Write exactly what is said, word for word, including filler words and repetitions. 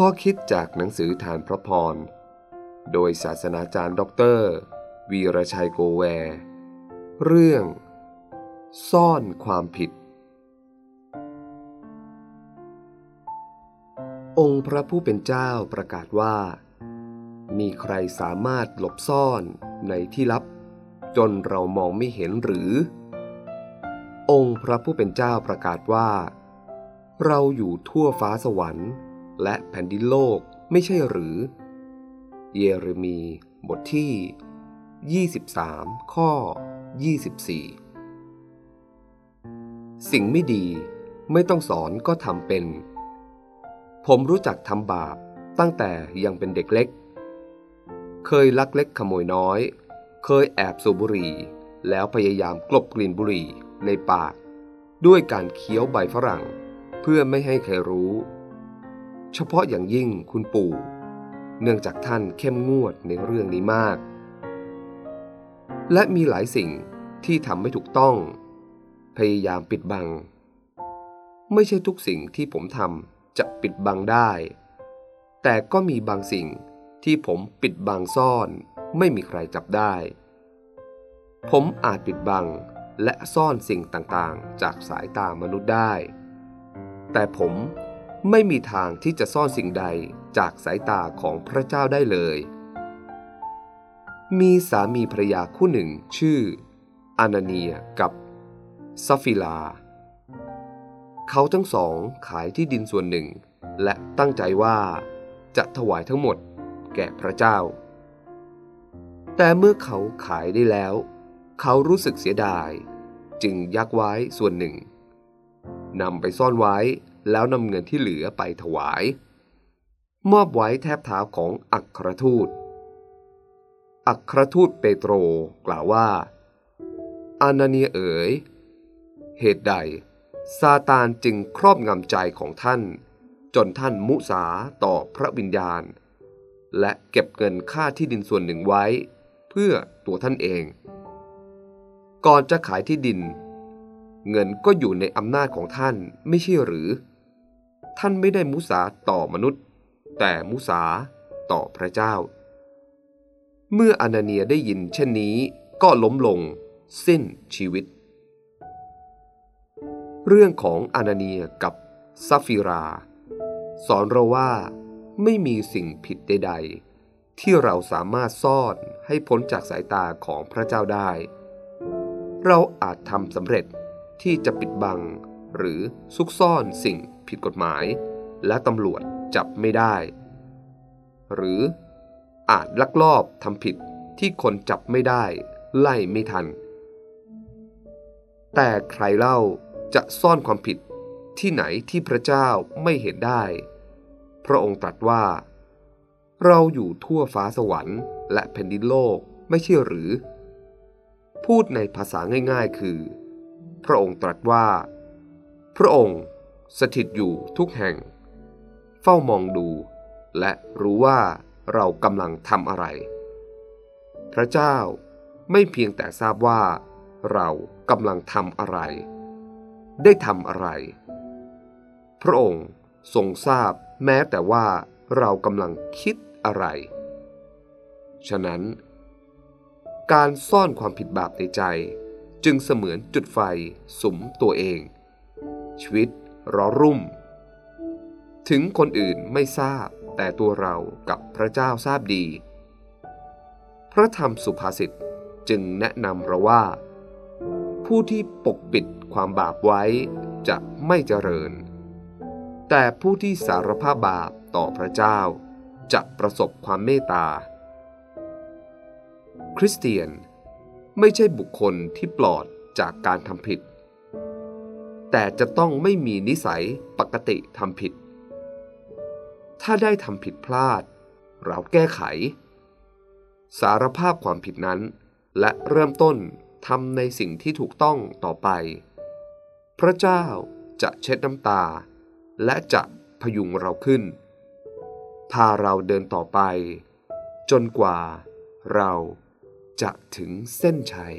ข้อคิดจากหนังสือทานพระพรโดยศาสนาจารย์ดอกเตอร์วีรชัยโกแวร์เรื่องซ่อนความผิดองค์พระผู้เป็นเจ้าประกาศว่ามีใครสามารถหลบซ่อนในที่ลับจนเรามองไม่เห็นหรือองค์พระผู้เป็นเจ้าประกาศว่าเราอยู่ทั่วฟ้าสวรรค์และแผ่นดินโลกไม่ใช่หรือเยเรมีย์บทที่ยี่สิบสามข้อยี่สิบสี่สิ่งไม่ดีไม่ต้องสอนก็ทำเป็นผมรู้จักทำบาปตั้งแต่ยังเป็นเด็กเล็กเคยลักเล็กขโมยน้อยเคยแอบสูบบุหรี่แล้วพยายามกลบกลิ่นบุหรี่ในปากด้วยการเคี้ยวใบฝรั่งเพื่อไม่ให้ใครรู้เฉพาะอย่างยิ่งคุณปู่เนื่องจากท่านเข้มงวดในเรื่องนี้มากและมีหลายสิ่งที่ทำไม่ถูกต้องพยายามปิดบังไม่ใช่ทุกสิ่งที่ผมทำจะปิดบังได้แต่ก็มีบางสิ่งที่ผมปิดบังซ่อนไม่มีใครจับได้ผมอาจปิดบังและซ่อนสิ่งต่างๆจากสายตามนุษย์ได้แต่ผมไม่มีทางที่จะซ่อนสิ่งใดจากสายตาของพระเจ้าได้เลยมีสามีภรรยาคู่หนึ่งชื่ออานาเนียกับซัฟฟิลาเขาทั้งสองขายที่ดินส่วนหนึ่งและตั้งใจว่าจะถวายทั้งหมดแก่พระเจ้าแต่เมื่อเขาขายได้แล้วเขารู้สึกเสียดายจึงยักไว้ส่วนหนึ่งนำไปซ่อนไว้แล้วนำเงินที่เหลือไปถวายมอบไว้แทบเท้าของอัครทูตอัครทูตเปโตรกล่าวว่าอานาเนียเอ๋ยเหตุใดซาตานจึงครอบงำใจของท่านจนท่านมุสาต่อพระวิญญาณและเก็บเงินค่าที่ดินส่วนหนึ่งไว้เพื่อตัวท่านเองก่อนจะขายที่ดินเงินก็อยู่ในอำนาจของท่านไม่ใช่หรือท่านไม่ได้มุสาต่อมนุษย์แต่มุสาต่อพระเจ้าเมื่ออานาเนียได้ยินเช่นนี้ก็ล้มลงสิ้นชีวิตเรื่องของอานาเนียกับซัฟฟิราสอนเราว่าไม่มีสิ่งผิดใดๆที่เราสามารถซ่อนให้พ้นจากสายตาของพระเจ้าได้เราอาจทำสำเร็จที่จะปิดบังหรือซุกซ่อนสิ่งผิดกฎหมายและตำรวจจับไม่ได้หรืออาจลักลอบทำผิดที่คนจับไม่ได้ไล่ไม่ทันแต่ใครเล่าจะซ่อนความผิดที่ไหนที่พระเจ้าไม่เห็นได้พระองค์ตรัสว่าเราอยู่ทั่วฟ้าสวรรค์และแผ่นดินโลกไม่ใช่หรือพูดในภาษาง่ายๆคือพระองค์ตรัสว่าพระองค์สถิตอยู่ทุกแห่งเฝ้ามองดูและรู้ว่าเรากำลังทำอะไรพระเจ้าไม่เพียงแต่ทราบว่าเรากำลังทำอะไรได้ทำอะไรพระองค์ทรงทราบแม้แต่ว่าเรากำลังคิดอะไรฉะนั้นการซ่อนความผิดบาปในใจจึงเสมือนจุดไฟสุมตัวเองชีวิตร้อนรุ่มถึงคนอื่นไม่ทราบแต่ตัวเรากับพระเจ้าทราบดีพระธรรมสุภาษิตจึงแนะนำเราว่าผู้ที่ปกปิดความบาปไว้จะไม่เจริญแต่ผู้ที่สารภาพบาปต่อพระเจ้าจะประสบความเมตตาคริสเตียนไม่ใช่บุคคลที่ปลอดจากการทำผิดแต่จะต้องไม่มีนิสัยปกติทำผิดถ้าได้ทำผิดพลาดเราแก้ไขสารภาพความผิดนั้นและเริ่มต้นทำในสิ่งที่ถูกต้องต่อไปพระเจ้าจะเช็ดน้ำตาและจะพยุงเราขึ้นพาเราเดินต่อไปจนกว่าเราจะถึงเส้นชัย